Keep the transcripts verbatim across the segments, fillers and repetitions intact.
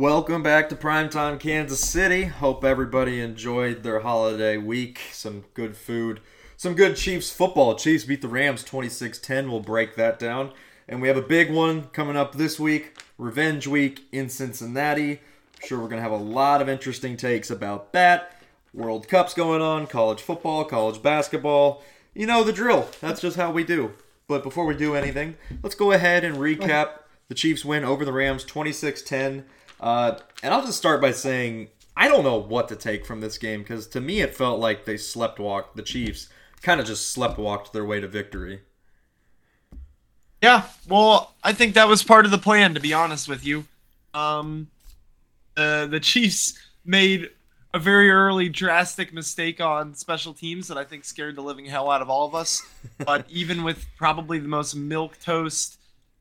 Welcome back to Primetime Kansas City. Hope everybody enjoyed their holiday week. Some good food. Some good Chiefs football. Chiefs beat the Rams twenty-six ten. We'll break that down. And we have a big one coming up this week. Revenge week in Cincinnati. I'm sure we're going to have a lot of interesting takes about that. World Cup's going on. College football. College basketball. You know the drill. That's just how we do. But before we do anything, let's go ahead and recap the Chiefs win over the Rams twenty-six ten. Uh, and I'll just start by saying I don't know what to take from this game because to me it felt like they sleptwalked. The Chiefs kind of just sleptwalked their way to victory. Yeah, well, I think that was part of the plan, to be honest with you. Um, uh, the Chiefs made a very early drastic mistake on special teams that I think scared the living hell out of all of us. But even with probably the most milquetoast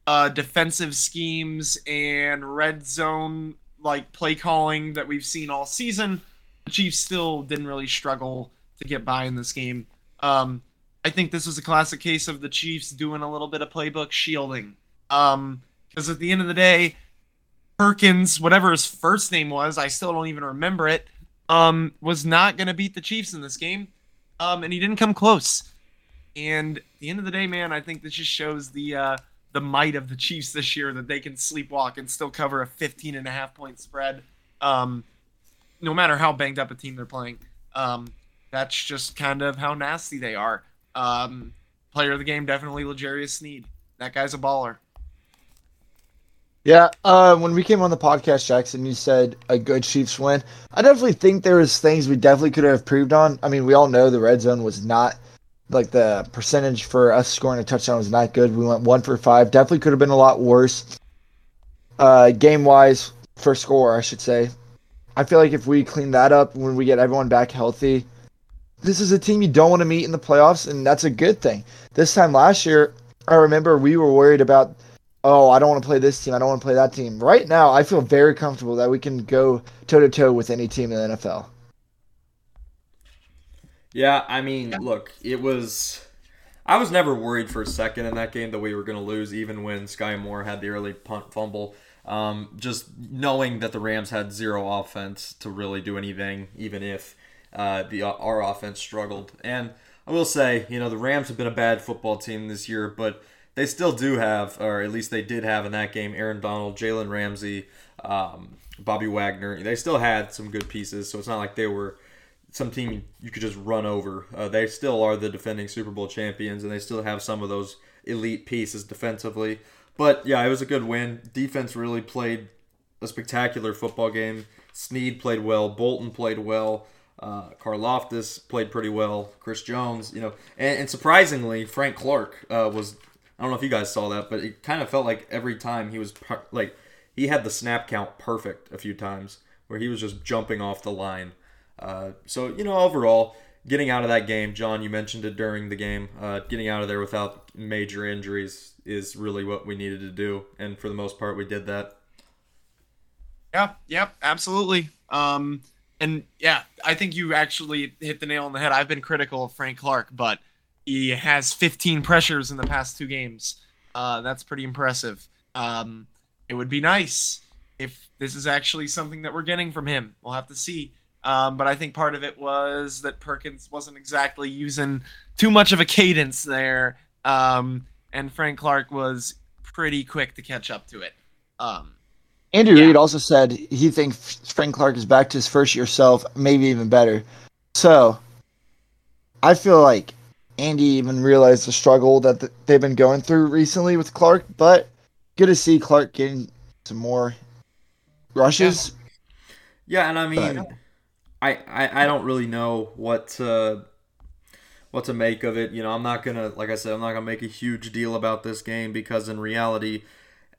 Uh, defensive schemes and red zone like play calling that we've seen all season, the Chiefs still didn't really struggle to get by in this game. Um, I think this was a classic case of the Chiefs doing a little bit of playbook shielding. Um, because at the end of the day, Perkins, whatever his first name was, I still don't even remember it, um, was not going to beat the Chiefs in this game. Um, and he didn't come close. And at the end of the day, man, I think this just shows the... Uh, the might of the Chiefs this year, that they can sleepwalk and still cover a fifteen and a half point spread. Um, no matter how banged up a team they're playing. Um, that's just kind of how nasty they are. Um, player of the game, definitely Lejarius Sneed. That guy's a baller. Yeah. Uh, when we came on the podcast, Jackson, you said a good Chiefs win. I definitely think there was things we definitely could have improved on. I mean, we all know the red zone was not, like the percentage for us scoring a touchdown was not good. We went one for five. Definitely could have been a lot worse. Uh, game-wise, for score, I should say. I feel like if we clean that up when we get everyone back healthy, this is a team you don't want to meet in the playoffs, and that's a good thing. This time last year, I remember we were worried about, oh, I don't want to play this team. I don't want to play that team. Right now, I feel very comfortable that we can go toe-to-toe with any team in the N F L. Yeah, I mean, look, it was... I was never worried for a second in that game that we were going to lose, even when Sky Moore had the early punt fumble. Um, just knowing that the Rams had zero offense to really do anything, even if uh, the our offense struggled. And I will say, you know, the Rams have been a bad football team this year, but they still do have, or at least they did have in that game, Aaron Donald, Jalen Ramsey, um, Bobby Wagner. They still had some good pieces, so it's not like they were... some team you could just run over. Uh, they still are the defending Super Bowl champions, and they still have some of those elite pieces defensively. But, yeah, it was a good win. Defense really played a spectacular football game. Sneed played well. Bolton played well. Uh, Karloftis played pretty well. Chris Jones, you know. And, and surprisingly, Frank Clark uh, was, I don't know if you guys saw that, but it kind of felt like every time he was, like, he had the snap count perfect a few times where he was just jumping off the line. Uh, so, you know, overall, getting out of that game, John, you mentioned it during the game, uh, getting out of there without major injuries is really what we needed to do. And for the most part, we did that. Yeah, yeah, absolutely. Um, and, yeah, I think you actually hit the nail on the head. I've been critical of Frank Clark, but he has fifteen pressures in the past two games. Uh, that's pretty impressive. Um, it would be nice if this is actually something that we're getting from him. We'll have to see. Um, but I think part of it was that Perkins wasn't exactly using too much of a cadence there. Um, and Frank Clark was pretty quick to catch up to it. Um, Andrew yeah. Reid also said he thinks Frank Clark is back to his first year self, maybe even better. So I feel like Andy even realized the struggle that th- they've been going through recently with Clark, but good to see Clark getting some more rushes. Yeah, yeah and I mean... But- I, I, I don't really know what to, what to make of it. You know, I'm not going to, like I said, I'm not going to make a huge deal about this game because in reality,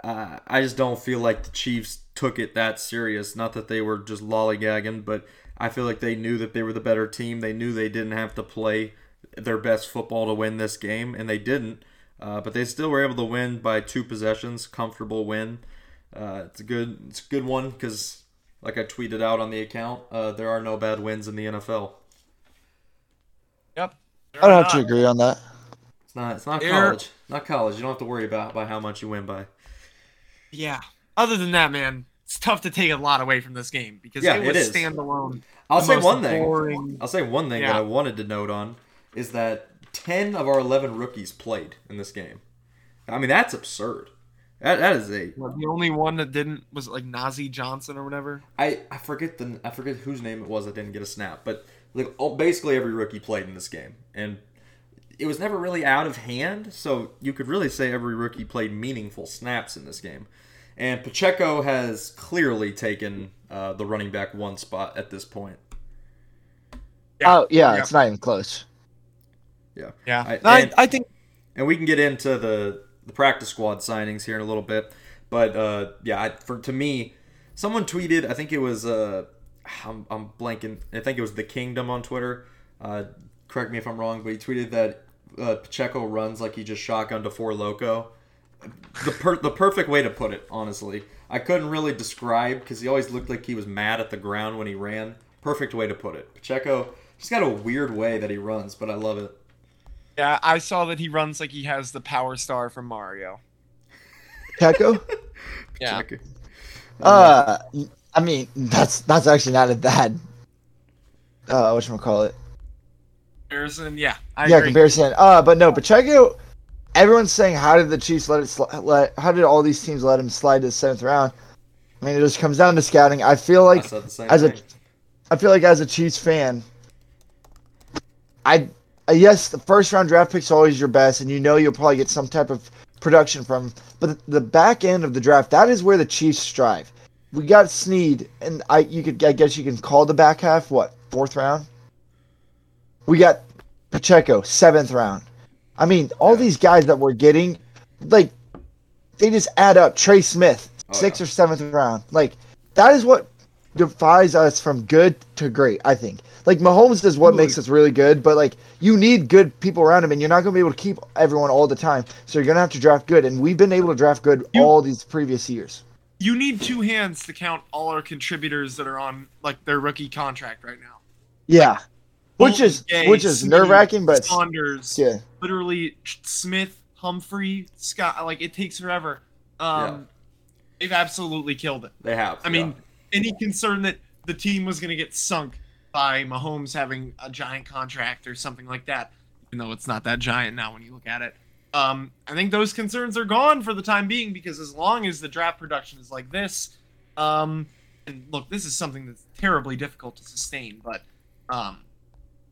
uh, I just don't feel like the Chiefs took it that serious. Not that they were just lollygagging, but I feel like they knew that they were the better team. They knew they didn't have to play their best football to win this game, and they didn't. Uh, but they still were able to win by two possessions, comfortable win. Uh, it's a good, it's a good one because... like I tweeted out on the account, uh, there are no bad wins in the N F L. Yep. I don't have to agree on that. It's not It's not college. Not college. You don't have to worry about by how much you win by. Yeah. Other than that, man, it's tough to take a lot away from this game because yeah, it was it standalone. I'll say one boring. thing. I'll say one thing yeah. that I wanted to note on is that ten of our eleven rookies played in this game. I mean, that's absurd. That that is a well, the only one that didn't was like Nazi Johnson or whatever. I, I forget the I forget whose name it was that didn't get a snap, but like all, basically every rookie played in this game, and it was never really out of hand. So you could really say every rookie played meaningful snaps in this game, and Pacheco has clearly taken uh, the running back one spot at this point. Yeah. Oh yeah, yeah, it's not even close. Yeah, yeah. I, and, I, I think, and we can get into the. the practice squad signings here in a little bit, but uh yeah I, for to me someone tweeted, I think it was uh I'm, I'm blanking I think it was The Kingdom on Twitter, uh correct me if I'm wrong, but he tweeted that uh, Pacheco runs like he just shotgunned a Four Loko. The per- the perfect way to put it, honestly. I couldn't really describe because he always looked like he was mad at the ground when he ran. Perfect way to put it. Pacheco, he's got a weird way that he runs, but I love it. Yeah, I saw that he runs like he has the power star from Mario. Pacheco? Yeah. Uh, I mean, that's that's actually not a bad uh whatchamacallit. Comparison, yeah. I yeah, agree. comparison. Uh, but no, Pacheco, everyone's saying how did the Chiefs let it sli- let how did all these teams let him slide to the seventh round? I mean, it just comes down to scouting. I feel like I as thing. a I feel like as a Chiefs fan, I yes, the first-round draft pick's always your best, and you know you'll probably get some type of production from. But the back end of the draft, that is where the Chiefs strive. We got Sneed, and I you could I guess you can call the back half, what, fourth round? We got Pacheco, seventh round. I mean, all these guys that we're getting, like, they just add up. Trey Smith, oh, sixth yeah. or seventh round. Like, that is what defies us from good to great, I think. Like, Mahomes is what makes us really good, but, like, you need good people around him, and you're not going to be able to keep everyone all the time, so you're going to have to draft good, and we've been able to draft good you, all these previous years. You need two hands to count all our contributors that are on, like, their rookie contract right now. Yeah, like, which Bolton, is Gay, which is Smith, nerve-wracking, but... Saunders, yeah. literally, Smith, Humphrey, Scott, like, it takes forever. Um, yeah. They've absolutely killed it. They have. I yeah. mean, any concern that the team was going to get sunk by Mahomes having a giant contract or something like that, even though it's not that giant now when you look at it. Um, I think those concerns are gone for the time being because as long as the draft production is like this, um, and look, this is something that's terribly difficult to sustain, but um,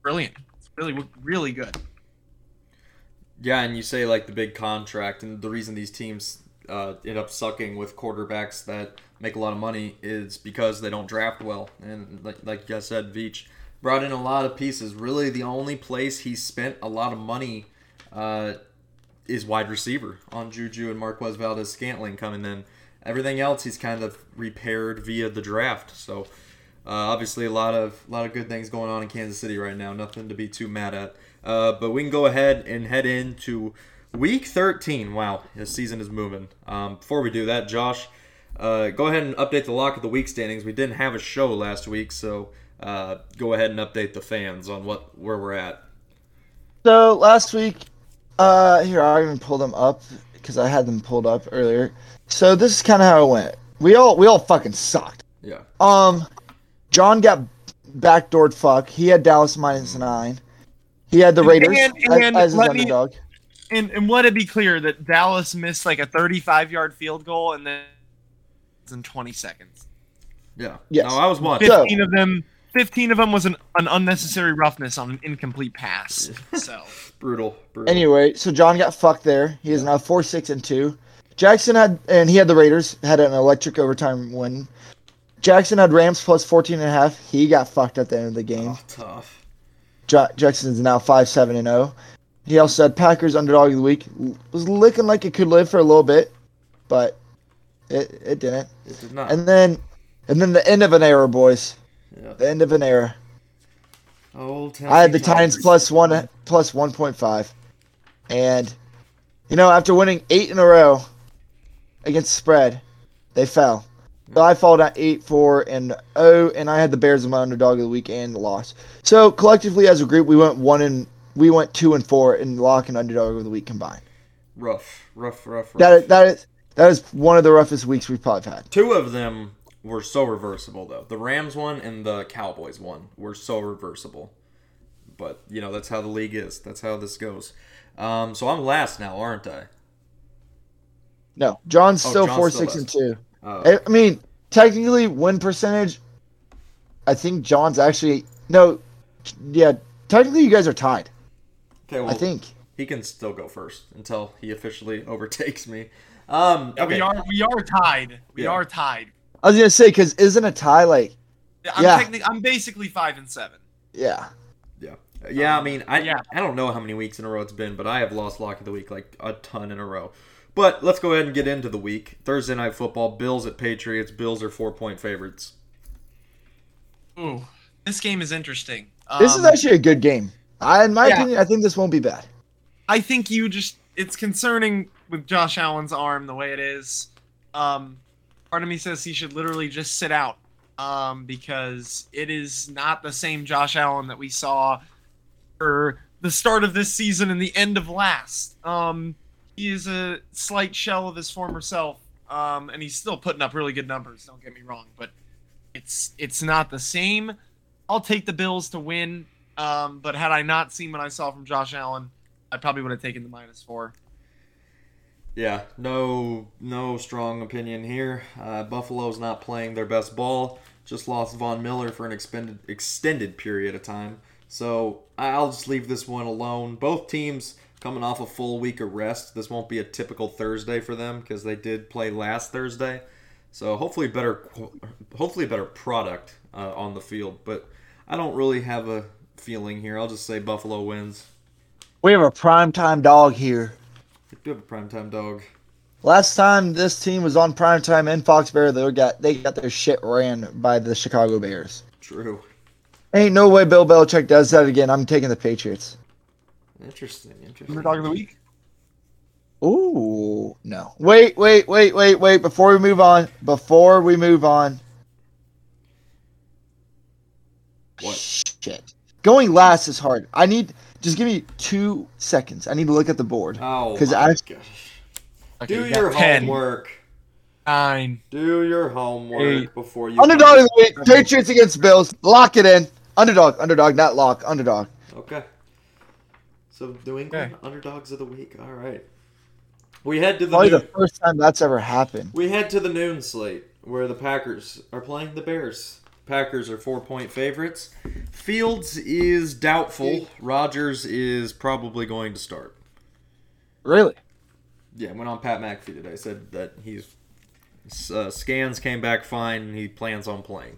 brilliant. It's really, really good. Yeah, and you say like the big contract, and the reason these teams uh, end up sucking with quarterbacks that make a lot of money is because they don't draft well. And like like you guys said, Veach brought in a lot of pieces. Really, the only place he spent a lot of money uh, is wide receiver on Juju and Marquez Valdez-Scantling coming in. Everything else he's kind of repaired via the draft. So uh, obviously a lot of a lot of good things going on in Kansas City right now. Nothing to be too mad at. Uh, but we can go ahead and head into Week thirteen. Wow, the season is moving. Um, before we do that, Josh, Uh, go ahead and update the lock of the week standings. We didn't have a show last week, so uh, go ahead and update the fans on what where we're at. So last week, uh, here, I even pulled them up because I had them pulled up earlier. So this is kind of how it went. We all we all fucking sucked. Yeah. Um, John got backdoored. Fuck. He had Dallas minus nine. He had the Raiders and, and, and as, as his underdog. Me, and and let it be clear that Dallas missed like a thirty-five yard field goal and then. In twenty seconds. Yeah. Yes. No, I was one. fifteen so, of them. fifteen of them was an, an unnecessary roughness on an incomplete pass. So brutal, brutal. Anyway, so John got fucked there. He is now four, six, and two. Jackson had, and he had the Raiders had an electric overtime win. Jackson had Rams plus fourteen and a half. He got fucked at the end of the game. Oh, tough. Ja- Jackson is now five, seven, and zero. He also had Packers underdog of the week. Was looking like it could live for a little bit, but. It it didn't. It did not. And then, and then the end of an era, boys. Yeah. The end of an era. Old Tennessee I had the Titans plus one plus one point five, and you know after winning eight in a row against the spread, they fell. So I followed at eight four and oh, and I had the Bears as my underdog of the week and lost. So collectively as a group, we went one and we went two and four in lock and underdog of the week combined. Rough, rough, rough, rough. That that is. That is one of the roughest weeks we've probably had. Two of them were so reversible, though. The Rams one and the Cowboys one were so reversible. But, you know, that's how the league is. That's how this goes. Um, so I'm last now, aren't I? No. John's oh, still John's four, still six, last. and two. Oh. I mean, technically, win percentage, I think John's actually – no, yeah, technically you guys are tied. Okay, well, I think. He can still go first until he officially overtakes me. Um, okay. We are we are tied. We yeah. are tied. I was going to say, because isn't a tie like – I'm yeah. technically, I'm basically five and seven. Yeah. Yeah. Yeah, um, I mean, I yeah. I don't know how many weeks in a row it's been, but I have lost Lock of the Week like a ton in a row. But let's go ahead and get into the week. Thursday Night Football, Bills at Patriots. Bills are four-point favorites. Ooh, this game is interesting. Um, this is actually a good game. I, in my yeah. opinion, I think this won't be bad. I think you just – it's concerning with Josh Allen's arm the way it is. Um, part of me says he should literally just sit out. Um, because it is not the same Josh Allen that we saw for the start of this season and the end of last. Um, he is a slight shell of his former self, um, and he's still putting up really good numbers, don't get me wrong, but it's it's not the same. I'll take the Bills to win, um, but had I not seen what I saw from Josh Allen, I probably would have taken the minus four. Yeah, no no strong opinion here. Uh, Buffalo's not playing their best ball. Just lost Von Miller for an expended, extended period of time. So I'll just leave this one alone. Both teams coming off a full week of rest. This won't be a typical Thursday for them because they did play last Thursday. So hopefully better, hopefully better product uh, on the field. But I don't really have a feeling here. I'll just say Buffalo wins. We have a primetime dog here. They do have a primetime dog. Last time this team was on primetime in Foxborough, they got they got their shit ran by the Chicago Bears. True. Ain't no way Bill Belichick does that again. I'm taking the Patriots. Interesting, interesting. We're talking the week? Ooh, no. Wait, wait, wait, wait, wait. Before we move on, before we move on. What? Shit. Going last is hard. I need... Just give me two seconds. I need to look at the board. Oh, my I... gosh. Okay, Do you your ten. homework. Nine. Do your homework Eight. before you... Underdog of the week. Patriots against Bills. Lock it in. Underdog. Underdog, not lock. Underdog. Okay. So, New England, okay. Underdogs of the week. All right. We head to the... Probably noon. the first time that's ever happened. We head to the noon slate, where the Packers are playing the Bears. Packers are four-point favorites. Fields is doubtful. Rodgers is probably going to start. Really? Yeah, went on Pat McAfee today. Said that he's uh, scans came back fine, and he plans on playing.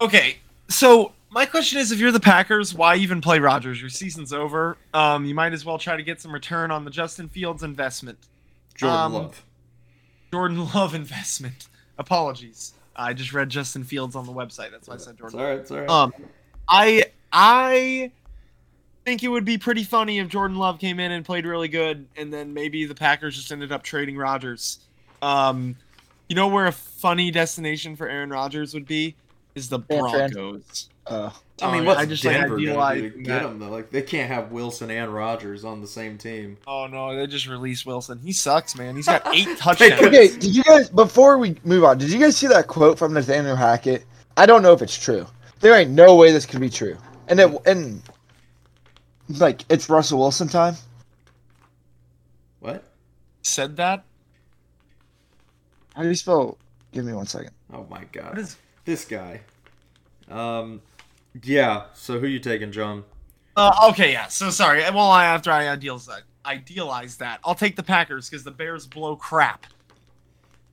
Okay, so my question is, if you're the Packers, why even play Rodgers? Your season's over. Um, you might as well try to get some return on the Justin Fields investment. Jordan um, Love. Jordan Love investment. Apologies. I just read Justin Fields on the website. That's why I said Jordan. It's all right, it's all right. Um, I I think it would be pretty funny if Jordan Love came in and played really good, and then maybe the Packers just ended up trading Rodgers. Um, you know where a funny destination for Aaron Rodgers would be? Is the Broncos. Uh, I mean, what's I just, Denver like, going to do to get him, though? Like, they can't have Wilson and Rodgers on the same team. Oh, no, they just released Wilson. He sucks, man. He's got eight touchdowns. Okay, did you guys, before we move on, did you guys see that quote from Nathaniel Hackett? I don't know if it's true. There ain't no way this could be true. And, it, and like, it's Russell Wilson time? What? Said that? How do you spell? Give me one second. Oh, my God. What is this guy? Um... Yeah, so who you taking, John? Uh, okay, yeah, so sorry. Well, I, after I idealized that, I'll take the Packers because the Bears blow crap.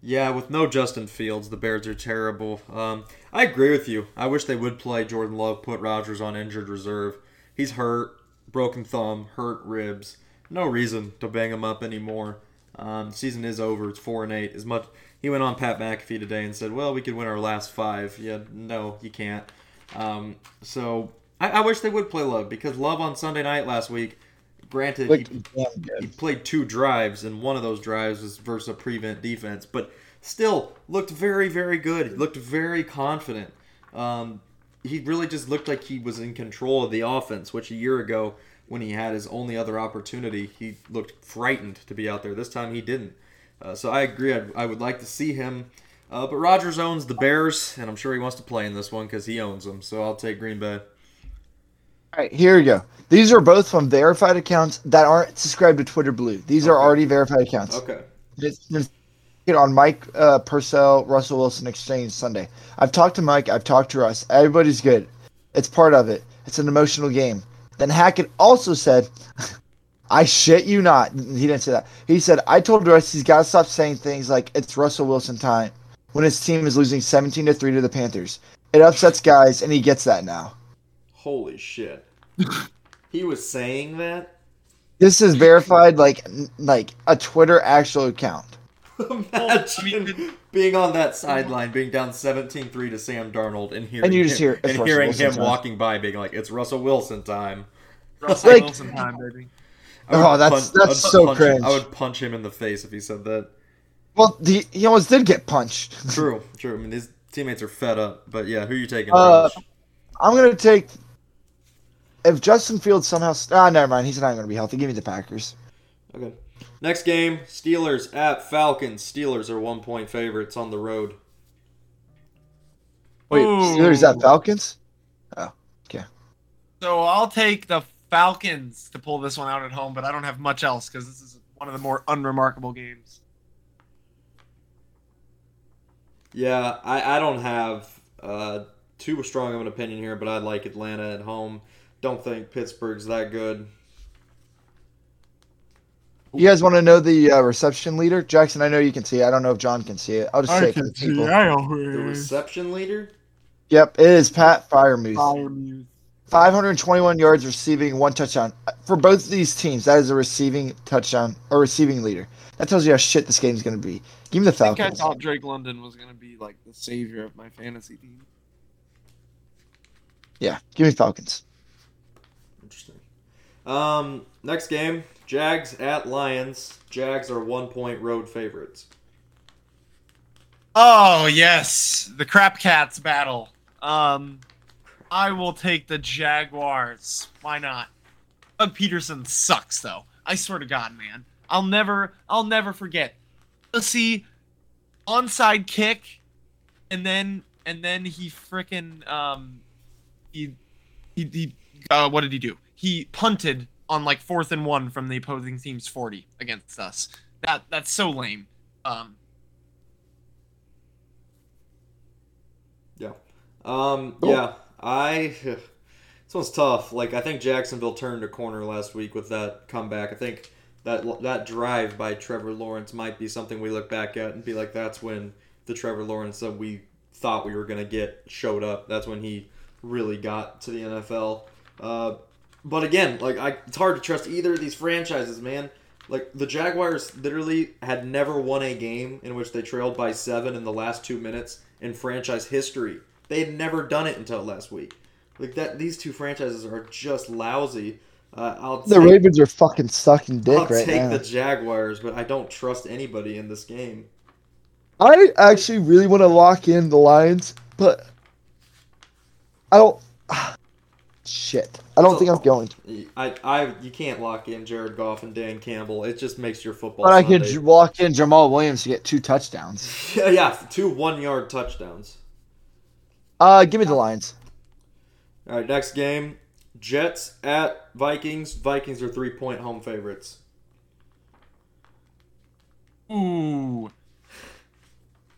Yeah, with no Justin Fields, the Bears are terrible. Um, I agree with you. I wish they would play Jordan Love, put Rodgers on injured reserve. He's hurt, broken thumb, hurt ribs. No reason to bang him up anymore. Um, season is over. It's four and eight. As much he went on Pat McAfee today and said, "Well, we could win our last five." Yeah, no, you can't. Um, so I, I wish they would play Love because Love on Sunday night last week, granted, he, he played two drives and one of those drives was versus a prevent defense, but still looked very, very good. He looked very confident. Um, he really just looked like he was in control of the offense, which a year ago when he had his only other opportunity, he looked frightened to be out there. This time he didn't. Uh, so I agree. I, I would like to see him Uh, but Rodgers owns the Bears, and I'm sure he wants to play in this one because he owns them. So I'll take Green Bay. All right, here you go. These are both from verified accounts that aren't subscribed to Twitter Blue. These okay. are already verified accounts. Okay. It's on Mike uh, Purcell, Russell Wilson Exchange Sunday. I've talked to Mike. I've talked to Russ. Everybody's good. It's part of it. It's an emotional game. Then Hackett also said, I shit you not. He didn't say that. He said, I told Russ he's got to stop saying things like it's Russell Wilson time when his team is losing seventeen to three to the Panthers. It upsets guys, and he gets that now. Holy shit. He was saying that? This is verified like like a Twitter actual account. Imagine being on that sideline, being down seventeen three to Sam Darnold, and hearing and you just him, hear, and hearing him walking by, being like, "It's Russell Wilson time." Russell like, Wilson time, baby. Oh, that's punch, that's I'd so punch, cringe. I would punch him in the face if he said that. Well, the, he almost did get punched. True, true. I mean, his teammates are fed up. But yeah, who are you taking? Uh, I'm gonna take if Justin Fields somehow. Ah, oh, never mind. He's not gonna be healthy. Give me the Packers. Okay. Next game, Steelers at Falcons. Steelers are one-point favorites on the road. Wait, Ooh. Steelers at Falcons? Oh, okay. So I'll take the Falcons to pull this one out at home, but I don't have much else because this is one of the more unremarkable games. Yeah, I, I don't have uh, too strong of an opinion here, but I like Atlanta at home. Don't think Pittsburgh's that good. You guys want to know the uh, reception leader? Jackson, I know you can see it. I don't know if John can see it. I'll just I say it for the people. I don't know. The reception leader? Yep, it is Pat Firemuth. Firemuth. five hundred twenty-one yards receiving, one touchdown. For both of these teams, that is a receiving touchdown, or receiving leader. That tells you how shit this game's going to be. Give me the Falcons. I think I thought Drake London was going to be like the savior of my fantasy team. Yeah, give me Falcons. Interesting. Um, next game. Jags at Lions. Jags are one-point road favorites. Oh, yes. The Crap Cats battle. Um, I will take the Jaguars. Why not? Doug Peterson sucks, though. I swear to God, man. I'll never, I'll never forget. You'll see onside kick, and then, and then he frickin', um, he, he, he uh, what did he do? He punted on like fourth and one from the opposing team's forty against us. That that's so lame. Um. Yeah. Um, cool. Yeah. I. This one's tough. Like I think Jacksonville turned a corner last week with that comeback. I think that that drive by Trevor Lawrence might be something we look back at and be like, that's when the Trevor Lawrence that we thought we were gonna get showed up. That's when he really got to the N F L. Uh. But again, like I, it's hard to trust either of these franchises, man. Like the Jaguars literally had never won a game in which they trailed by seven in the last two minutes in franchise history. They had never done it until last week. Like that, these two franchises are just lousy. Uh, I'll the take, Ravens are fucking sucking dick I'll right now. I'll take the Jaguars, but I don't trust anybody in this game. I actually really want to lock in the Lions, but I don't. Shit. I don't so, think I'm going to. I, I, you can't lock in Jared Goff and Dan Campbell. It just makes your football But Sunday. I could lock in Jamal Williams to get two touchdowns. yeah, yeah, two one-yard touchdowns. Uh, give me the Lions. All right, next game. Jets at Vikings. Vikings are three-point home favorites. Ooh.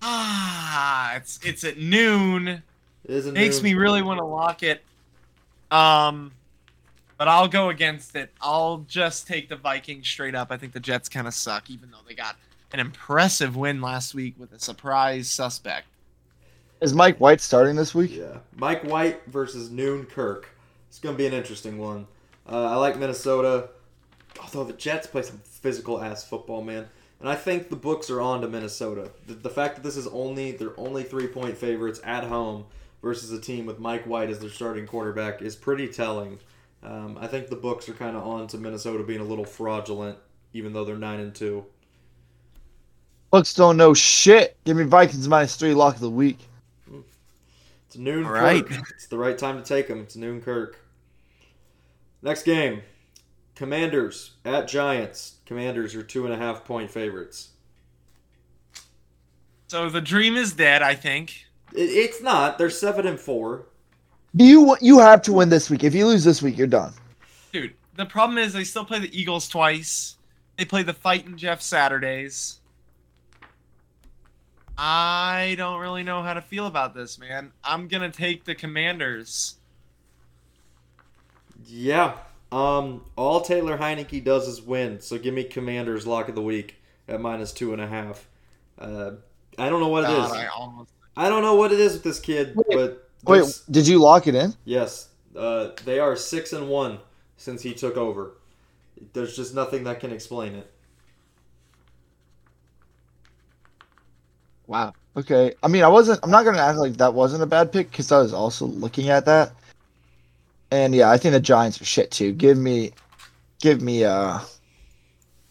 Ah, it's it's at noon. It is at Makes noon. me really want to lock it. Um, but I'll go against it. I'll just take the Vikings straight up. I think the Jets kind of suck, even though they got an impressive win last week with a surprise suspect. Is Mike White starting this week? Yeah. Mike White versus Noon Kirk. It's going to be an interesting one. Uh, I like Minnesota, although the Jets play some physical-ass football, man. And I think the books are on to Minnesota. The, the fact that this is only, they're only three-point favorites at home versus a team with Mike White as their starting quarterback is pretty telling. Um, I think the books are kind of on to Minnesota being a little fraudulent, even though they're nine and two. Books don't know shit. Give me Vikings minus three lock of the week. It's noon All Kirk. Right. It's the right time to take them. It's noon Kirk. Next game. Commanders at Giants. Commanders are two and a half point favorites. So the dream is dead, I think. It's not. They're seven and four. You you have to win this week. If you lose this week, you're done. Dude, the problem is they still play the Eagles twice. They play the Fightin' Jeff Saturdays. I don't really know how to feel about this, man. I'm going to take the Commanders. Yeah. Um. All Taylor Heineke does is win, so give me Commanders lock of the week at minus two and a half. Uh, I don't know what God, it is. I, almost... I don't know what it is with this kid. Wait, but wait did you lock it in? Yes. Uh, they are six and one since he took over. There's just nothing that can explain it. Wow. Okay. I mean, I wasn't. I'm not gonna act like that wasn't a bad pick because I was also looking at that. And yeah, I think the Giants are shit too. Give me, give me, uh,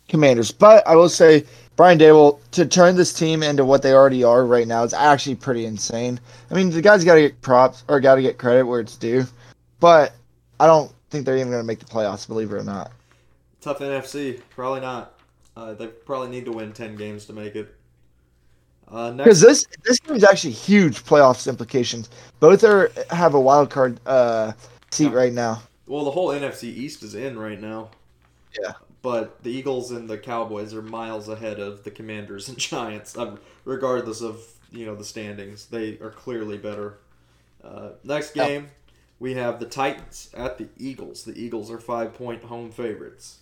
Commanders. But I will say, Brian Daboll, to turn this team into what they already are right now is actually pretty insane. I mean, the guys got to get props or got to get credit where it's due. But I don't think they're even going to make the playoffs, believe it or not. Tough N F C, probably not. Uh, they probably need to win ten games to make it. Because uh, this this game's actually huge playoffs implications. Both are have a wild card. Uh, seat right now. Well, the whole N F C East is in right now. Yeah. But the Eagles and the Cowboys are miles ahead of the Commanders and Giants, regardless of, you know, the standings. They are clearly better. Uh, next game, oh. we have the Titans at the Eagles. The Eagles are five-point home favorites.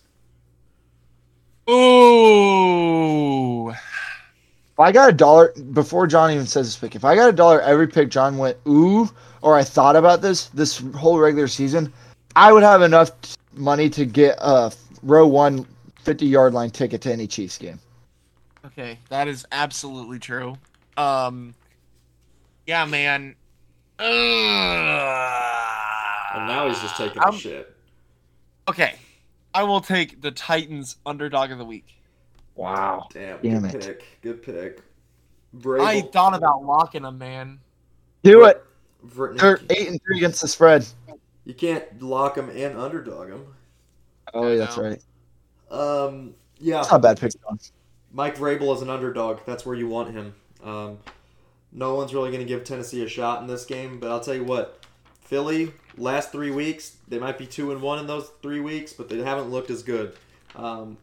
Ooh. If I got a dollar, before John even says his pick, if I got a dollar every pick John went, ooh, or I thought about this, this whole regular season, I would have enough money to get a row one fifty-yard line ticket to any Chiefs game. Okay, that is absolutely true. Um, yeah, man. Uh, and now he's just taking I'm, the shit. Okay, I will take the Titans underdog of the week. Wow. Damn, Damn good it. pick. Good pick. Vrabel. I thought about locking him, man. Do it. They're eight and three against the spread. You can't lock them and underdog them. Oh, yeah, that's right. Um, yeah. That's not bad pick. Mike Vrabel is an underdog. That's where you want him. Um, no one's really going to give Tennessee a shot in this game, but I'll tell you what. Philly, last three weeks, they might be two and one in those three weeks, but they haven't looked as good. Um,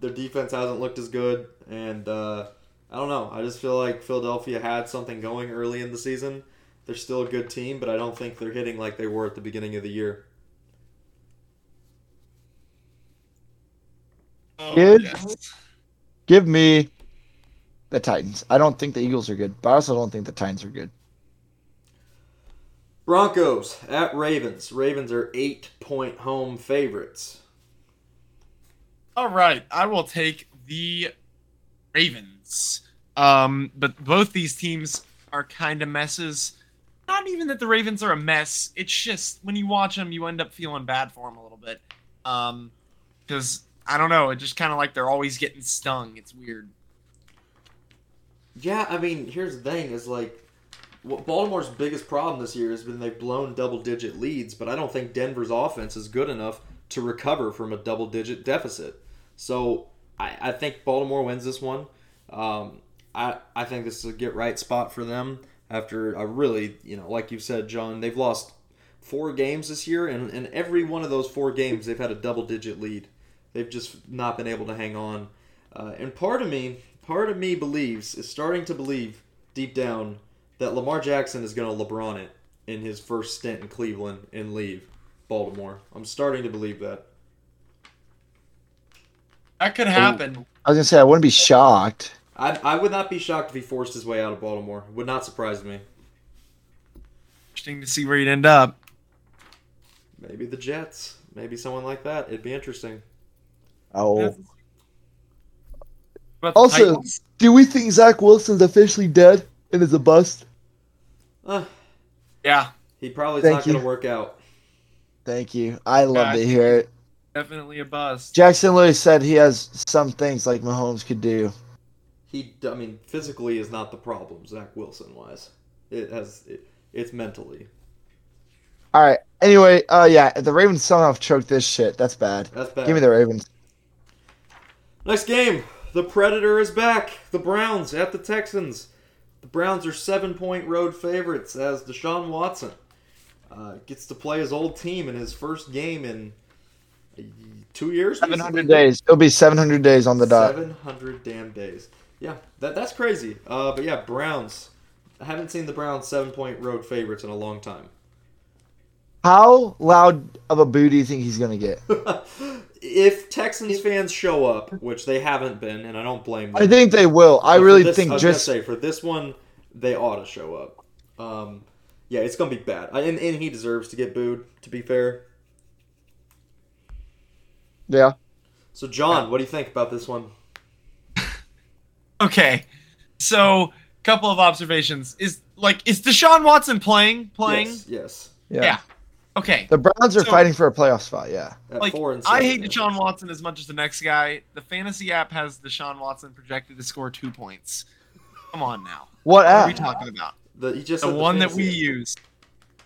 their defense hasn't looked as good, and uh, I don't know. I just feel like Philadelphia had something going early in the season. They're still a good team, but I don't think they're hitting like they were at the beginning of the year. Oh, give, yes. give me the Titans. I don't think the Eagles are good, but I also don't think the Titans are good. Broncos at Ravens. Ravens are eight-point home favorites. All right, I will take the Ravens. Um, but both these teams are kind of messes. Not even that the Ravens are a mess. It's just when you watch them, you end up feeling bad for them a little bit. Um, because I don't know, it's just kind of like they're always getting stung. It's weird. Yeah, I mean, here's the thing: is like what Baltimore's biggest problem this year has been they've blown double-digit leads, but I don't think Denver's offense is good enough to recover from a double-digit deficit. So I, I think Baltimore wins this one. Um, I, I think this is a get-right spot for them after a really, you know, like you said, John, they've lost four games this year, and in every one of those four games they've had a double-digit lead. They've just not been able to hang on. Uh, and part of me, part of me believes, is starting to believe deep down that Lamar Jackson is going to LeBron it in his first stint in Cleveland and leave Baltimore. I'm starting to believe that. That could happen. I was going to say, I wouldn't be shocked. I, I would not be shocked if he forced his way out of Baltimore. It would not surprise me. Interesting to see where he'd end up. Maybe the Jets. Maybe someone like that. It'd be interesting. Oh. Also, Titans? Do we think Zach Wilson's officially dead and is a bust? Uh, yeah. He probably's Thank not going to work out. Thank you. I love yeah, to hear it. Definitely a bust. Jackson Lewis said he has some things like Mahomes could do. He, I mean, physically is not the problem, Zach Wilson-wise. It has, it, it's mentally. All right. Anyway, uh, yeah, if the Ravens somehow choke this shit, that's bad. That's bad. Give me the Ravens. Next game, the Predator is back. The Browns at the Texans. The Browns are seven-point road favorites as Deshaun Watson uh, gets to play his old team in his first game in two years. seven hundred days. It'll be seven hundred days on the dot. seven hundred damn days. Yeah, that that's crazy. Uh, but, yeah, Browns. I haven't seen the Browns seven-point road favorites in a long time. How loud of a boo do you think he's going to get? If Texans fans show up, which they haven't been, and I don't blame them. I think they will. I really this, think I was just gonna say, for this one, they ought to show up. Um, yeah, it's going to be bad. And, and he deserves to get booed, to be fair. Yeah. So, John, what do you think about this one? Okay. So, couple of observations. Is like is Deshaun Watson playing? Playing? Yes. yes. Yeah. yeah. Okay. The Browns are so, fighting for a playoff spot, yeah. Like, four and seven, I hate yeah. Deshaun Watson as much as the next guy. The fantasy app has Deshaun Watson projected to score two points. Come on now. What, what app? Are we talking about? The, you just the one the that we app. use.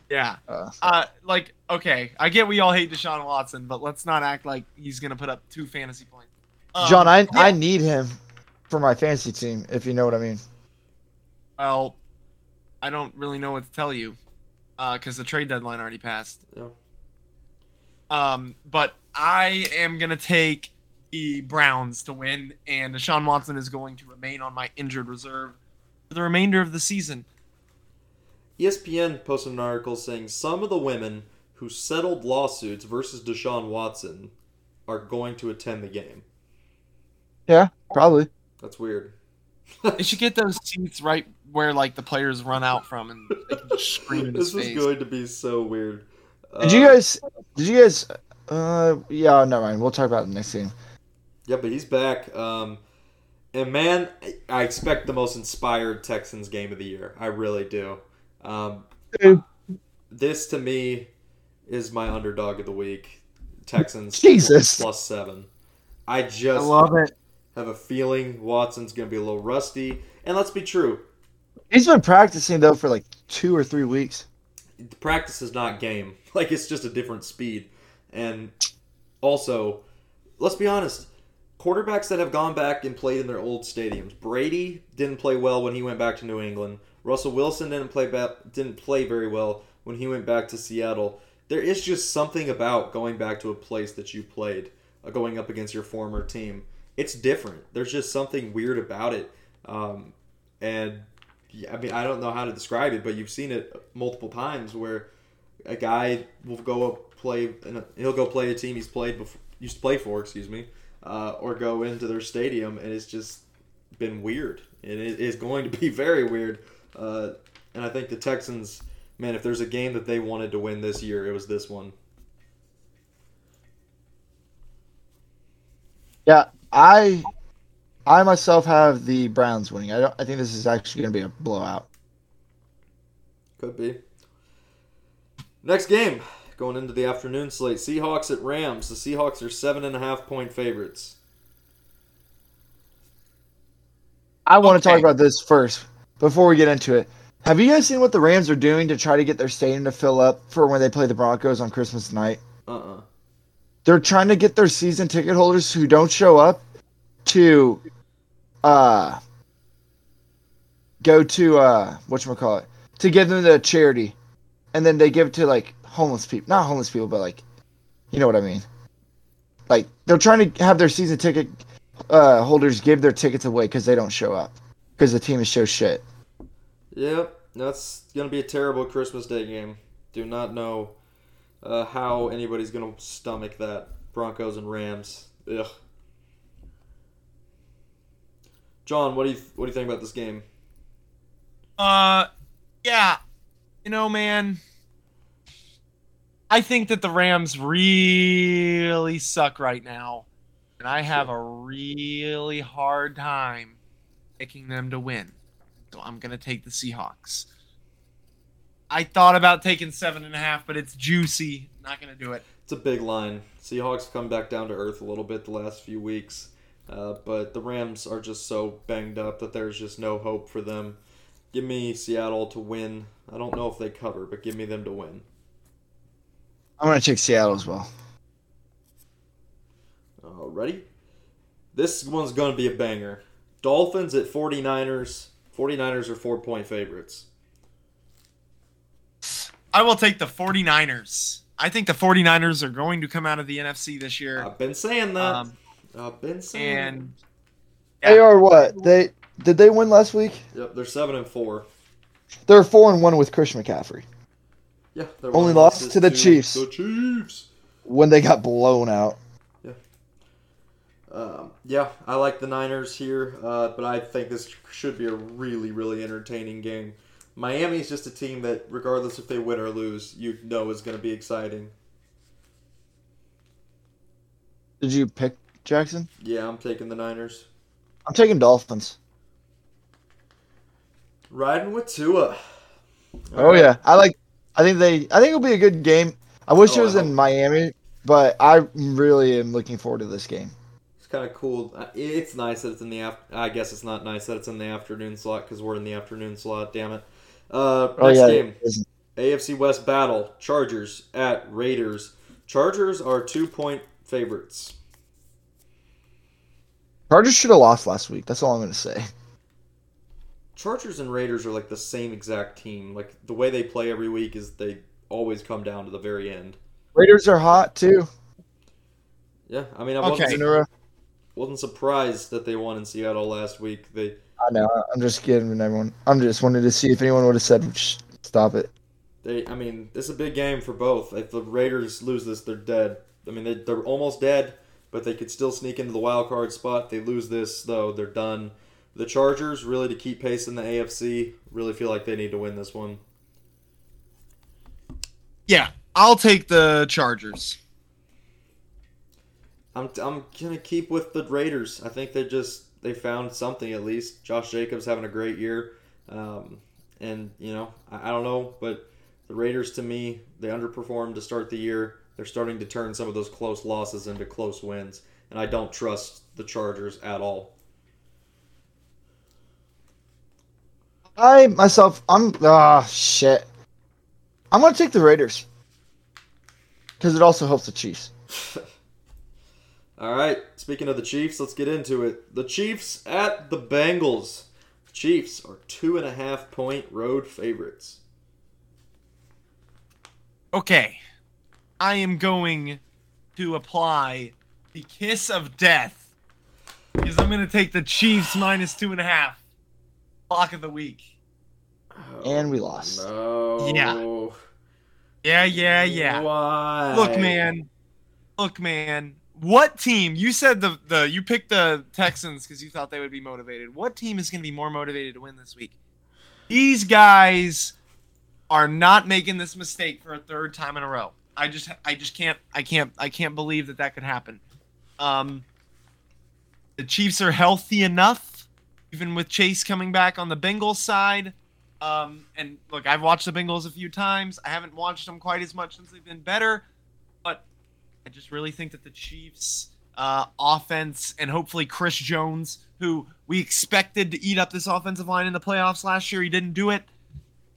Yeah. Uh, uh, like, okay, I get we all hate Deshaun Watson, but let's not act like he's going to put up two fantasy points. Um, John, I, yeah. I need him for my fantasy team, if you know what I mean. Well, I don't really know what to tell you. Because uh, the trade deadline already passed. Yeah. Um, but I am going to take the Browns to win, and Deshaun Watson is going to remain on my injured reserve for the remainder of the season. E S P N posted an article saying some of the women who settled lawsuits versus Deshaun Watson are going to attend the game. Yeah, probably. That's weird. They should get those seats right where like the players run out from and they can just scream in his face. This is going to be so weird. Uh, did you guys did you guys uh yeah, never mind. We'll talk about it in the next game. Yeah, but he's back. Um and man, I expect the most inspired Texans game of the year. I really do. Um Dude. This to me is my underdog of the week. Texans Jesus. plus seven. I just I love it. Have a feeling Watson's going to be a little rusty. And let's be true. He's been practicing, though, for like two or three weeks. Practice is not game. Like, it's just a different speed. And also, let's be honest. Quarterbacks that have gone back and played in their old stadiums. Brady didn't play well when he went back to New England. Russell Wilson didn't play ba- didn't play very well when he went back to Seattle. There is just something about going back to a place that you played, uh, going up against your former team. It's different. There's just something weird about it. Um, and, yeah, I mean, I don't know how to describe it, but you've seen it multiple times where a guy will go play – he'll go play a team he's played before, used to play for, excuse me, uh, or go into their stadium, and it's just been weird. And it is going to be very weird. Uh, and I think the Texans, man, if there's a game that they wanted to win this year, it was this one. Yeah. I, I myself have the Browns winning. I don't. I think this is actually going to be a blowout. Could be. Next game, going into the afternoon slate, Seahawks at Rams. The Seahawks are seven and a half point favorites. I want okay. to talk about this first before we get into it. Have you guys seen what the Rams are doing to try to get their stadium to fill up for when they play the Broncos on Christmas night? Uh-uh. They're trying to get their season ticket holders who don't show up to uh, go to, uh, whatchamacallit, to give them to charity. And then they give it to, like, homeless people. Not homeless people, but, like, you know what I mean. Like, they're trying to have their season ticket uh, holders give their tickets away because they don't show up. Because the team is so shit. Yep, that's going to be a terrible Christmas Day game. Do not know. Uh, how anybody's going to stomach that. Broncos and Rams. Ugh. John, what do you what do you think about this game? Uh, yeah. You know, man, I think that the Rams really suck right now. And I have a really hard time picking them to win. So I'm going to take the Seahawks. I thought about taking seven and a half, but it's juicy. Not going to do it. It's a big line. Seahawks come back down to earth a little bit the last few weeks. Uh, but the Rams are just so banged up that there's just no hope for them. Give me Seattle to win. I don't know if they cover, but give me them to win. I'm going to take Seattle as well. Alrighty. This one's going to be a banger. Dolphins at 49ers. forty-niners are four-point favorites. I will take the forty-niners. I think the forty-niners are going to come out of the N F C this year. I've been saying that. Um, I've been saying and, yeah. They are what? They Did they win last week? Yep, they're seven and four. They're four and one with Christian McCaffrey. Yeah, they're only lost to the Chiefs. The Chiefs when they got blown out. Yeah. Um, yeah, I like the Niners here, uh, but I think this should be a really, really entertaining game. Miami is just a team that, regardless if they win or lose, you know is going to be exciting. Did you pick Jackson? Yeah, I'm taking the Niners. I'm taking Dolphins. Riding with Tua. Oh right. yeah, I like. I think they. I think it'll be a good game. I wish oh, it was in Miami, but I really am looking forward to this game. It's kind of cool. It's nice that it's in the. Af- I guess it's not nice that it's in the afternoon slot because we're in the afternoon slot. Damn it. Uh, next oh, yeah, game, A F C West battle, Chargers at Raiders. Chargers are two-point favorites. Chargers should have lost last week. That's all I'm going to say. Chargers and Raiders are like the same exact team. Like the way they play every week is they always come down to the very end. Raiders are hot too. Yeah, I mean, I okay. wasn't, wasn't surprised that they won in Seattle last week. They. I know. I'm just kidding, everyone. I'm just wanted to see if anyone would have said, "Stop it." They, I mean, this is a big game for both. If the Raiders lose this, they're dead. I mean, they, they're almost dead, but they could still sneak into the wild card spot. They lose this, though, they're done. The Chargers, really to keep pace in the A F C, really feel like they need to win this one. Yeah, I'll take the Chargers. I'm I'm gonna keep with the Raiders. I think they just. They found something at least. Josh Jacobs having a great year. Um, and, you know, I, I don't know, but the Raiders, to me, they underperformed to start the year. They're starting to turn some of those close losses into close wins. And I don't trust the Chargers at all. I, myself, I'm, ah, oh, shit. I'm going to take the Raiders. Because it also helps the Chiefs. All right, speaking of the Chiefs, let's get into it. The Chiefs at the Bengals. The Chiefs are two and a half point road favorites. Okay, I am going to apply the kiss of death because I'm going to take the Chiefs minus two and a half. Lock of the week. Oh, and we lost. No. Yeah. Yeah, yeah, yeah. Why? Look, man. Look, man. What team? You said the the you picked the Texans because you thought they would be motivated. What team is going to be more motivated to win this week? These guys are not making this mistake for a third time in a row. I just I just can't I can't I can't believe that that could happen. Um, the Chiefs are healthy enough, even with Chase coming back on the Bengals side. Um, and look, I've watched the Bengals a few times. I haven't watched them quite as much since they've been better. I just really think that the Chiefs' uh, offense and hopefully Chris Jones, who we expected to eat up this offensive line in the playoffs last year, he didn't do it.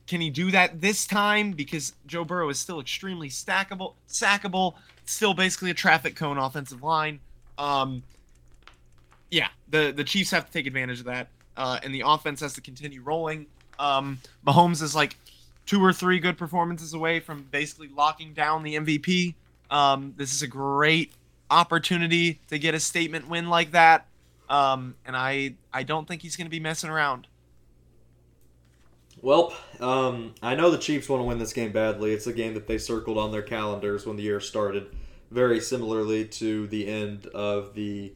Can he do that this time? Because Joe Burrow is still extremely stackable, sackable, still basically a traffic cone offensive line. Um, yeah, the, the Chiefs have to take advantage of that, uh, and the offense has to continue rolling. Um, Mahomes is like two or three good performances away from basically locking down the M V P. Um, this is a great opportunity to get a statement win like that. Um, and I, I don't think he's going to be messing around. Well, um, I know the Chiefs want to win this game badly. It's a game that they circled on their calendars when the year started, very similarly to the end of the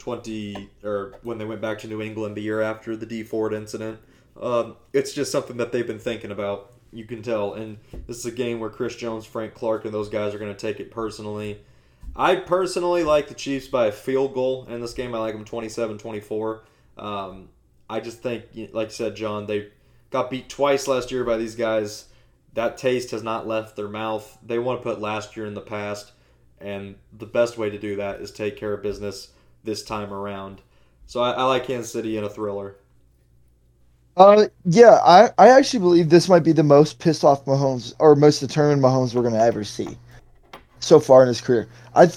twenty or when they went back to New England the year after the D Ford incident. Um, it's just something that they've been thinking about. You can tell. And this is a game where Chris Jones, Frank Clark, and those guys are going to take it personally. I personally like the Chiefs by a field goal. In this game, I like them twenty-seven twenty-four. Um, I just think, like you said, John, they got beat twice last year by these guys. That taste has not left their mouth. They want to put last year in the past. And the best way to do that is take care of business this time around. So I, I like Kansas City in a thriller. Uh, yeah, I, I actually believe this might be the most pissed off Mahomes or most determined Mahomes we're going to ever see so far in his career. I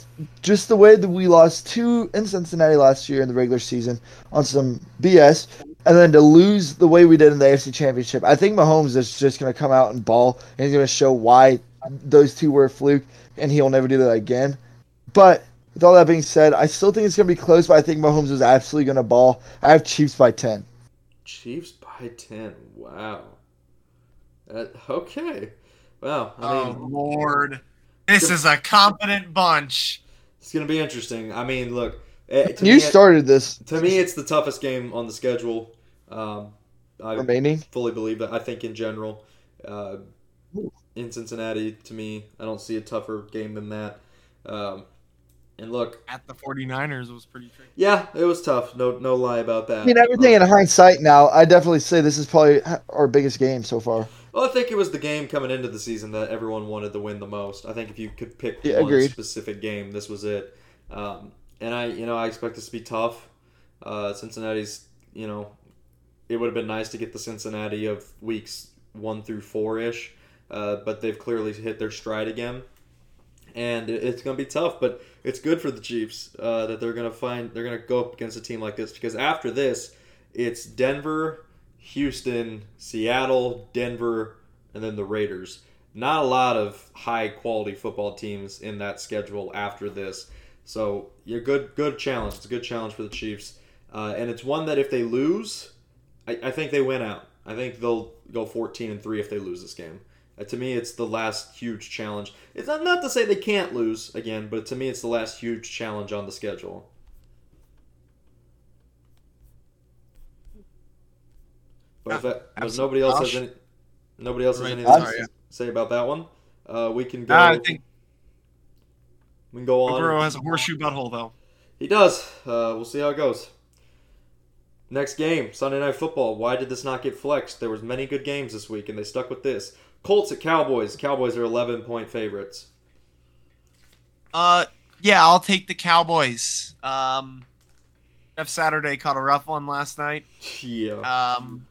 just the way that we lost two in Cincinnati last year in the regular season on some B S And then to lose the way we did in the A F C Championship, I think Mahomes is just going to come out and ball, and he's going to show why those two were a fluke, and he'll never do that again. But with all that being said, I still think it's going to be close, but I think Mahomes is absolutely going to ball. I have Chiefs by ten. Chiefs by ten. Wow. Uh, okay. Wow. I mean, oh, Lord. This is a competent bunch. It's going to be interesting. I mean, look. It, you me, started this. To me, it's the toughest game on the schedule. Um, I Remaining? fully believe that. I think in general, uh, in Cincinnati, to me, I don't see a tougher game than that. Um, and look. At the 49ers, it was pretty tricky. Yeah, it was tough. No no lie about that. I mean, everything um, in hindsight now, I definitely say this is probably our biggest game so far. Well, I think it was the game coming into the season that everyone wanted to win the most. I think if you could pick yeah, one agreed. specific game, this was it. Um And I, you know, I expect this to be tough. Uh, Cincinnati's, you know, it would have been nice to get the Cincinnati of weeks one through four ish, uh, but they've clearly hit their stride again, and it, it's going to be tough. But it's good for the Chiefs uh, that they're going to find they're going to go up against a team like this, because after this, it's Denver, Houston, Seattle, Denver, and then the Raiders. Not a lot of high quality football teams in that schedule after this. So you're good, good challenge. It's a good challenge for the Chiefs, uh, and it's one that if they lose, I, I think they win out. I think they'll go fourteen and three if they lose this game. Uh, to me, it's the last huge challenge. It's not, not to say they can't lose again, but to me, it's the last huge challenge on the schedule. But if, that, if nobody else has any, nobody else has anything to say about that one, uh, we can go. I think. We can go on. Burrow has a horseshoe butthole, though. He does. Uh, we'll see how it goes. Next game, Sunday Night Football. Why did this not get flexed? There was many good games this week, and they stuck with this. Colts at Cowboys. Cowboys are eleven-point favorites. Uh, yeah, I'll take the Cowboys. Um, Jeff Saturday caught a rough one last night. Yeah. Um,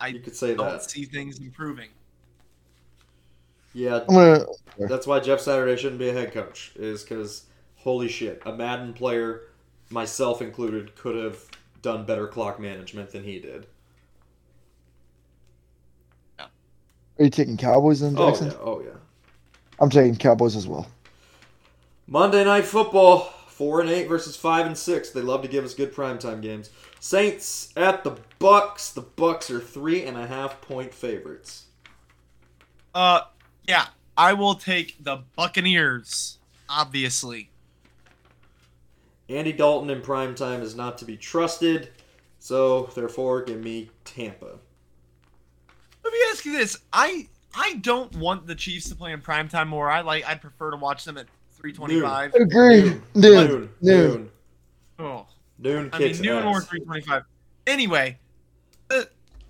I you could say don't that. see things improving. Yeah, gonna... that's why Jeff Saturday shouldn't be a head coach, is because, holy shit, a Madden player, myself included, could have done better clock management than he did. Yeah. Are you taking Cowboys then, Jackson? Oh yeah, oh, yeah. I'm taking Cowboys as well. Monday Night Football, four and eight versus five and six. They love to give us good primetime games. Saints at the Bucks. The Bucks are three and a half point favorites. Uh... Yeah, I will take the Buccaneers, obviously. Andy Dalton in primetime is not to be trusted, so therefore give me Tampa. Let me ask you this. I I don't want the Chiefs to play in primetime more. I like I'd prefer to watch them at three twenty-five. Noon. Agreed. Noon. Noon. Noon. Oh. Noon kicks I mean, noon ass. Or three twenty-five. Anyway, uh,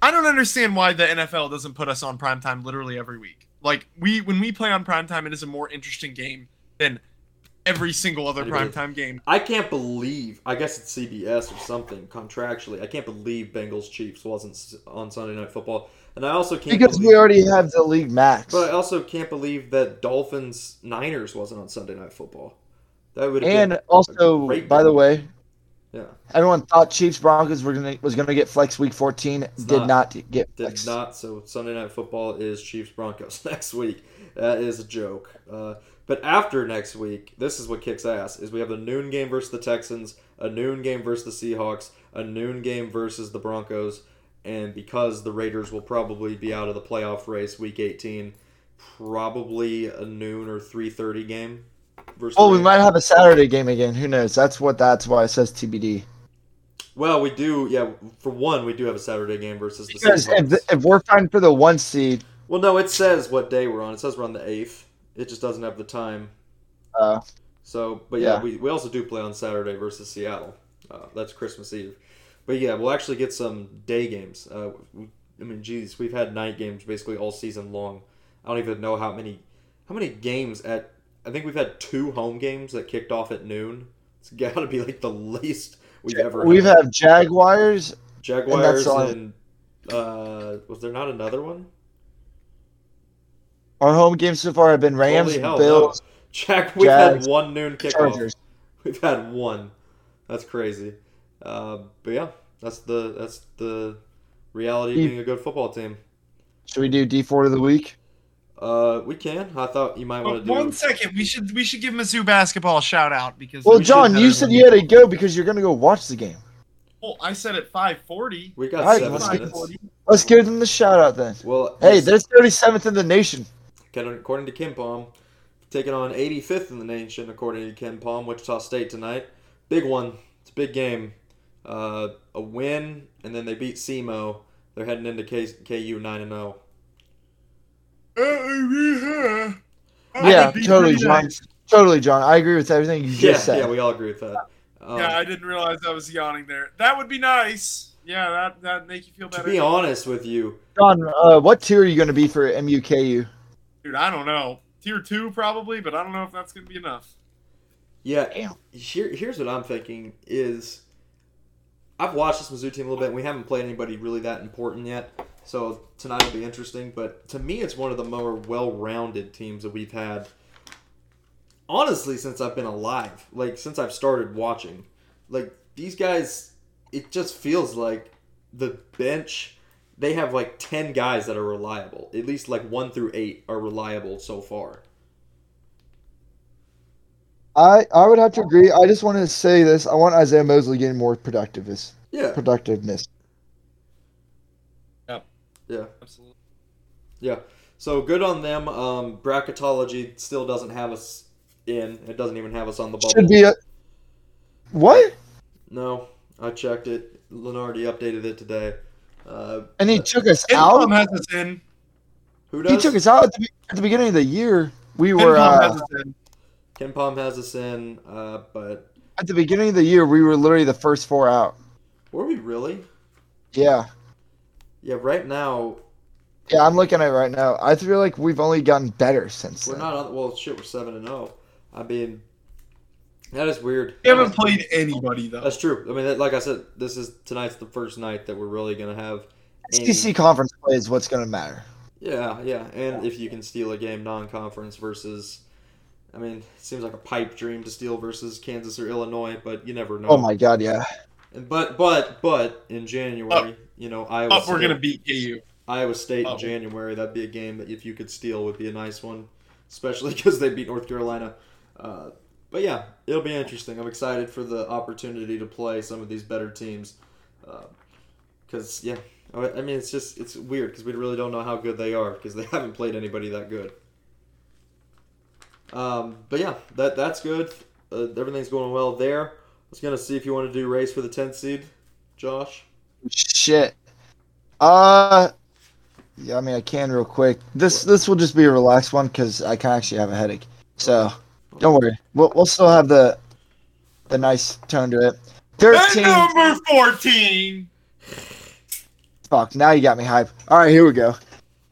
I don't understand why the N F L doesn't put us on primetime literally every week. Like, we when we play on primetime, it is a more interesting game than every single other primetime game. I can't believe, I guess it's C B S or something, contractually, I can't believe Bengals-Chiefs wasn't on Sunday Night Football. And I also can't Because believe, we already have the league max. But I also can't believe that Dolphins-Niners wasn't on Sunday Night Football. That would And been also, by game. the way, yeah, everyone thought Chiefs-Broncos were gonna, was going to get flex week fourteen. It's did not, not get flex. Did not. So Sunday Night Football is Chiefs-Broncos next week. That is a joke. Uh, but after next week, this is what kicks ass, is we have a noon game versus the Texans, a noon game versus the Seahawks, a noon game versus the Broncos, and because the Raiders will probably be out of the playoff race week eighteen, probably a noon or three thirty game. Oh, we might have a Saturday game again. Who knows? That's what. That's why it says T B D. Well, we do. Yeah, for one, we do have a Saturday game versus the because if, if we're fine for the one seed. Well, no, it says what day we're on. It says we're on the eighth. It just doesn't have the time. Uh, so, but yeah, yeah. We, we also do play on Saturday versus Seattle. Uh, that's Christmas Eve. But yeah, we'll actually get some day games. Uh, we, I mean, geez, we've had night games basically all season long. I don't even know how many how many games at. I think we've had two home games that kicked off at noon. It's got to be like the least we've ever we've had. We've had Jaguars. Jaguars and, and uh, was there not another one? Our home games so far have been Rams, hell, Bills, no. Jack, We've Jags, had one noon kickoff. Chargers. We've had one. That's crazy. Uh, but yeah, That's the that's the reality D- of being a good football team. Should we do D four of the week? Uh, we can. I thought you might want to oh, do one second. We should we should give Mizzou basketball a shout out because. Well, we John, you said you had to go because you're gonna go watch the game. Well, I said at five forty. We got right, seven let's minutes. Give, let's give them the shout out then. Well, hey, they're thirty-seventh in the nation. According to Ken Palm, taking on eighty-fifth in the nation. According to Ken Palm, Wichita State tonight. Big one. It's a big game. Uh, a win, and then they beat S E M O. They're heading into K U nine and oh. Yeah, yeah totally, John. Totally, John. I agree with everything you just yeah, said. Yeah, we all agree with that. Um, yeah, I didn't realize I was yawning there. That would be nice. Yeah, that that make you feel better. To be honest with you, John, uh, what tier are you going to be for M U K U? Dude, I don't know. Tier two probably, but I don't know if that's going to be enough. Yeah. Damn. Here, here's what I'm thinking is, I've watched this Mizzou team a little bit, and we haven't played anybody really that important yet. So tonight will be interesting, but to me it's one of the more well-rounded teams that we've had, honestly, since I've been alive. Like, since I've started watching. Like, these guys, it just feels like the bench, they have like ten guys that are reliable. At least like one through eight are reliable so far. I I would have to agree. I just want to say this. I want Isaiah Mosley getting more productiveness. Yeah. Productiveness. Yeah, absolutely. Yeah, so good on them. Um, bracketology still doesn't have us in. It doesn't even have us on the bubble. Should be a... What? No, I checked it. Lenardi updated it today. Uh, and he took us Ken out? Palm has us in. Who does? He took us out at the, at the beginning of the year. We Ken were. Palm uh, has us in. Ken Palm has us in, uh, but... At the beginning of the year, we were literally the first four out. Were we really? Yeah. Yeah, right now. Yeah, I'm looking at it right now. I feel like we've only gotten better since we're then. Not on, well, shit, we're seven and zero. I mean, that is weird. We haven't played anybody though. That's true. I mean, that, like I said, this is tonight's the first night that we're really gonna have. Any... S E C conference play is what's gonna matter. Yeah, yeah, and if you can steal a game non-conference versus, I mean, it seems like a pipe dream to steal versus Kansas or Illinois, but you never know. Oh my God, yeah. But but but in January. Oh. You know, Iowa oh, State, we're gonna beat K U. Iowa State oh. in January. That'd be a game that if you could steal would be a nice one, especially because they beat North Carolina. Uh, but yeah, it'll be interesting. I'm excited for the opportunity to play some of these better teams. Because uh, yeah, I mean it's just it's weird because we really don't know how good they are because they haven't played anybody that good. Um, but yeah, that that's good. Uh, everything's going well there. I was gonna see if you want to do race for the tenth seed, Josh. Shit. Uh, yeah, I mean, I can real quick. This this will just be a relaxed one because I can actually have a headache. So, don't worry. We'll, we'll still have the the nice tone to it. thirteen And number fourteen. Fuck, now you got me hype. All right, here we go.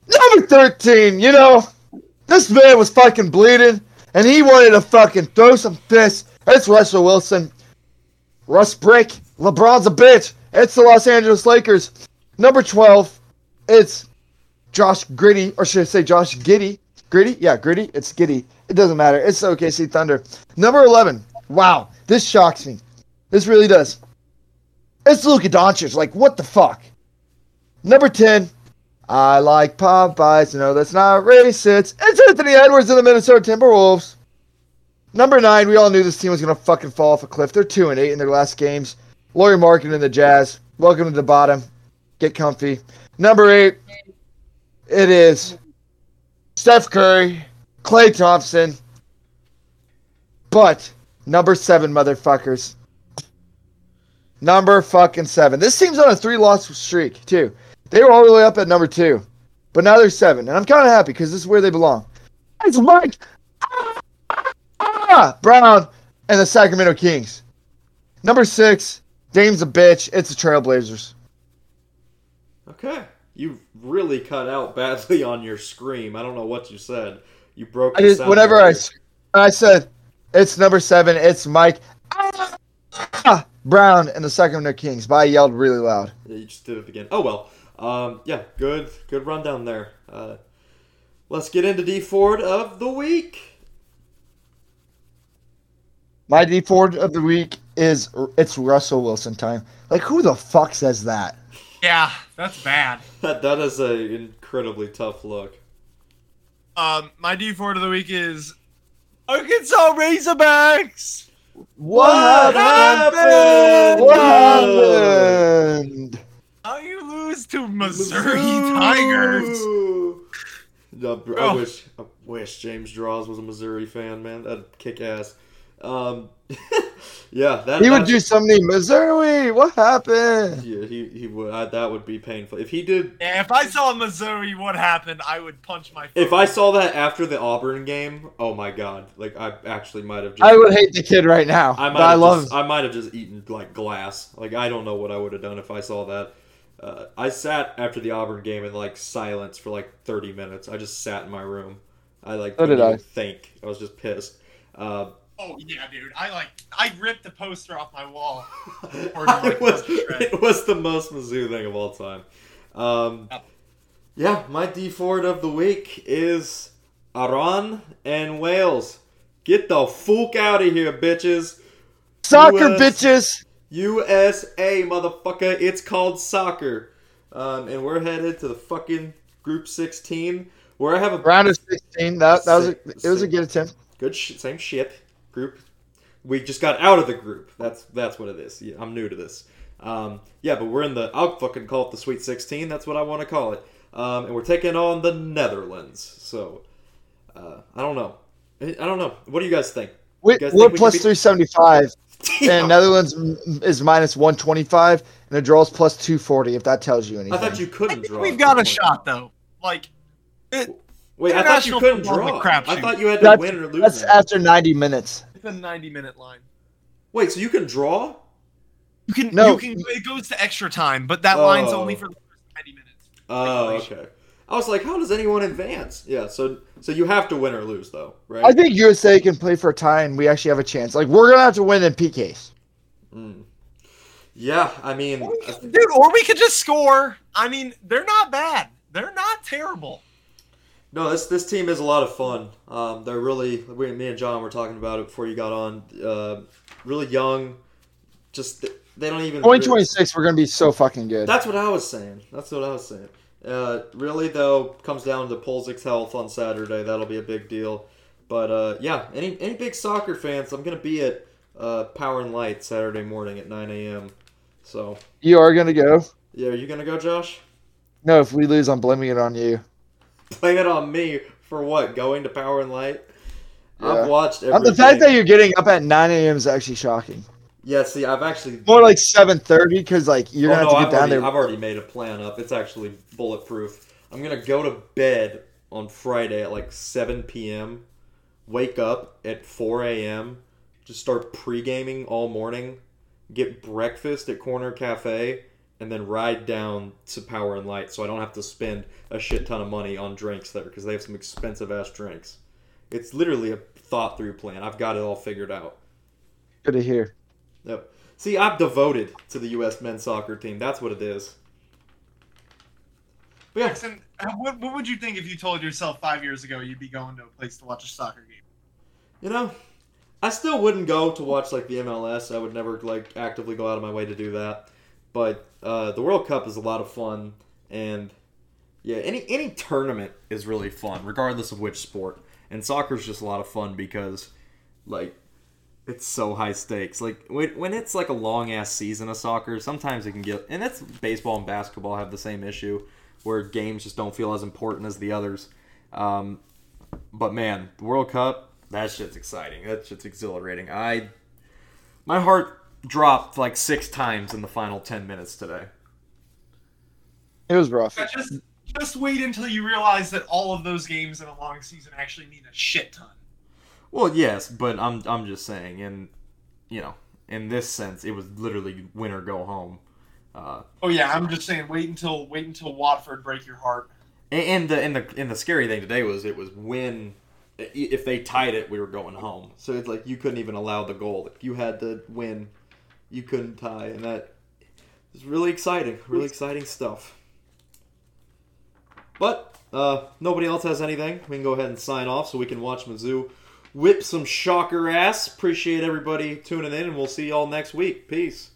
Number thirteen, you know, this man was fucking bleeding, and he wanted to fucking throw some fists. It's Russell Wilson. Russ Brick. LeBron's a bitch. It's the Los Angeles Lakers. Number twelve, it's Josh Giddy, or should I say Josh Giddy? Giddy? Yeah, Giddy. It's Giddy. It doesn't matter. It's the O K C Thunder. Number eleven, wow, this shocks me. This really does. It's Luka Doncic. Like, what the fuck? Number ten, I like Popeyes. No, that's not racist. It's Anthony Edwards of the Minnesota Timberwolves. Number nine, we all knew this team was going to fucking fall off a cliff. They're two and eight in their last games. Lauri Markkanen and the Jazz. Welcome to the bottom. Get comfy. Number eight, it is Steph Curry, Klay Thompson. But number seven, motherfuckers. Number fucking seven. This team's on a three-loss streak, too. They were all the way up at number two. But now they're seven. And I'm kind of happy because this is where they belong. It's Mike Brown and the Sacramento Kings. Number six. Dame's a bitch. It's the Trailblazers. Okay. You really cut out badly on your scream. I don't know what you said. You broke the I just, sound. Whenever I, I said, it's number seven. It's Mike ah, Brown and the Sacramento Kings. But I yelled really loud. Yeah, you just did it again. Oh, well. Um, yeah, good good rundown there. Uh, let's get into D Ford of the week. My D Ford of the week is it's Russell Wilson time. Like, who the fuck says that? Yeah, that's bad. That that is an incredibly tough look. Um, my D four of the week is Arkansas Razorbacks. What, what happened? happened? What happened? How you lose to Missouri Ooh. Tigers? No, I oh. wish, I wish James Draws was a Missouri fan, man. That'd kick ass. Um, yeah, that he would do something. Missouri, what happened? Yeah, he he would. I, that would be painful if he did. Yeah, if I saw Missouri, what happened? I would punch my. If I saw that after the Auburn game, oh my god! Like I actually might have. Just, I would hate the kid right now. I might. I love. Just, I might have just eaten like glass. Like I don't know what I would have done if I saw that. Uh, I sat after the Auburn game in like silence for like thirty minutes. I just sat in my room. I like so didn't did I. even think. I was just pissed. Uh, Oh yeah, dude! I like I ripped the poster off my wall. It was it was the most Mizzou thing of all time. Um, yep. Yeah, my D Ford of the week is Iran and Wales. Get the fuck out of here, bitches! Soccer, U S, bitches! U S A, motherfucker! It's called soccer, um, and we're headed to the fucking Group sixteen, where I have a round of sixteen. That that was a, it was a good attempt. Good sh- same shit. Group, we just got out of the group. That's that's what it is. Yeah, I'm new to this. Um, yeah, but we're in the. I'll fucking call it the Sweet sixteen. That's what I want to call it. Um, and we're taking on the Netherlands. So uh, I don't know. I don't know. What do you guys think? You guys we're think we plus be- three seventy-five, and Netherlands is minus one twenty-five, and a draw is plus two forty. If that tells you anything. I thought you couldn't I think draw. We've got a shot though. Like. It- Wait, I thought you couldn't draw. I thought you had to that's, win or lose. That's that. After ninety minutes. It's a ninety-minute line. Wait, so you can draw? You can. No. You can, it goes to extra time, but that oh. line's only for the first ninety minutes. Oh, okay. I was like, how does anyone advance? Yeah, so so you have to win or lose, though, right? I think U S A can play for a tie, and we actually have a chance. Like, we're going to have to win in P Ks. Mm. Yeah, I mean. Or we, dude, or we could just score. I mean, they're not bad. They're not terrible. No, this this team is a lot of fun. Um, they're really, we, me and John were talking about it before you got on. Uh, really young, just they don't even. twenty twenty-six, really, we're gonna be so fucking good. That's what I was saying. That's what I was saying. Uh, really though, comes down to Pulsic's health on Saturday. That'll be a big deal. But uh, yeah, any any big soccer fans, I'm gonna be at uh, Power and Light Saturday morning at nine a.m. So you are gonna go. Yeah, are you gonna go, Josh? No, if we lose, I'm blaming it on you. Blame it on me for what? Going to Power and Light? Yeah. I've watched everything. The fact that you're getting up at nine a.m. is actually shocking. Yeah, see, I've actually... More like seven thirty because like, you're oh, going to no, have to get I've down already, there. I've already made a plan up. It's actually bulletproof. I'm going to go to bed on Friday at like seven p.m., wake up at four a.m., just start pre-gaming all morning, get breakfast at Corner Cafe, and then ride down to Power and Light so I don't have to spend a shit ton of money on drinks there because they have some expensive-ass drinks. It's literally a thought-through plan. I've got it all figured out. Good to hear. Yep. See, I'm devoted to the U S men's soccer team. That's what it is. But yeah. Jackson, what, what would you think if you told yourself five years ago you'd be going to a place to watch a soccer game? You know, I still wouldn't go to watch, like, the M L S. I would never, like, actively go out of my way to do that. But uh, the World Cup is a lot of fun, and yeah, any any tournament is really fun, regardless of which sport. And soccer is just a lot of fun because, like, it's so high stakes. Like when when it's like a long ass season of soccer, sometimes it can get. And that's baseball and basketball have the same issue, where games just don't feel as important as the others. Um, but man, the World Cup, that shit's exciting. That shit's exhilarating. I, my heart. Dropped like six times in the final ten minutes today. It was rough. Yeah, just, just wait until you realize that all of those games in a long season actually mean a shit ton. Well, yes, but I'm I'm just saying, and you know, in this sense, it was literally win or go home. Uh, oh yeah, I'm just saying, wait until wait until Watford break your heart. And, and the and the and the scary thing today was it was win. If they tied it, we were going home. So it's like you couldn't even allow the goal. If you had to win. You couldn't tie, and that is really exciting. Really exciting stuff. But uh, nobody else has anything. We can go ahead and sign off so we can watch Mizzou whip some shocker ass. Appreciate everybody tuning in, and we'll see y'all next week. Peace.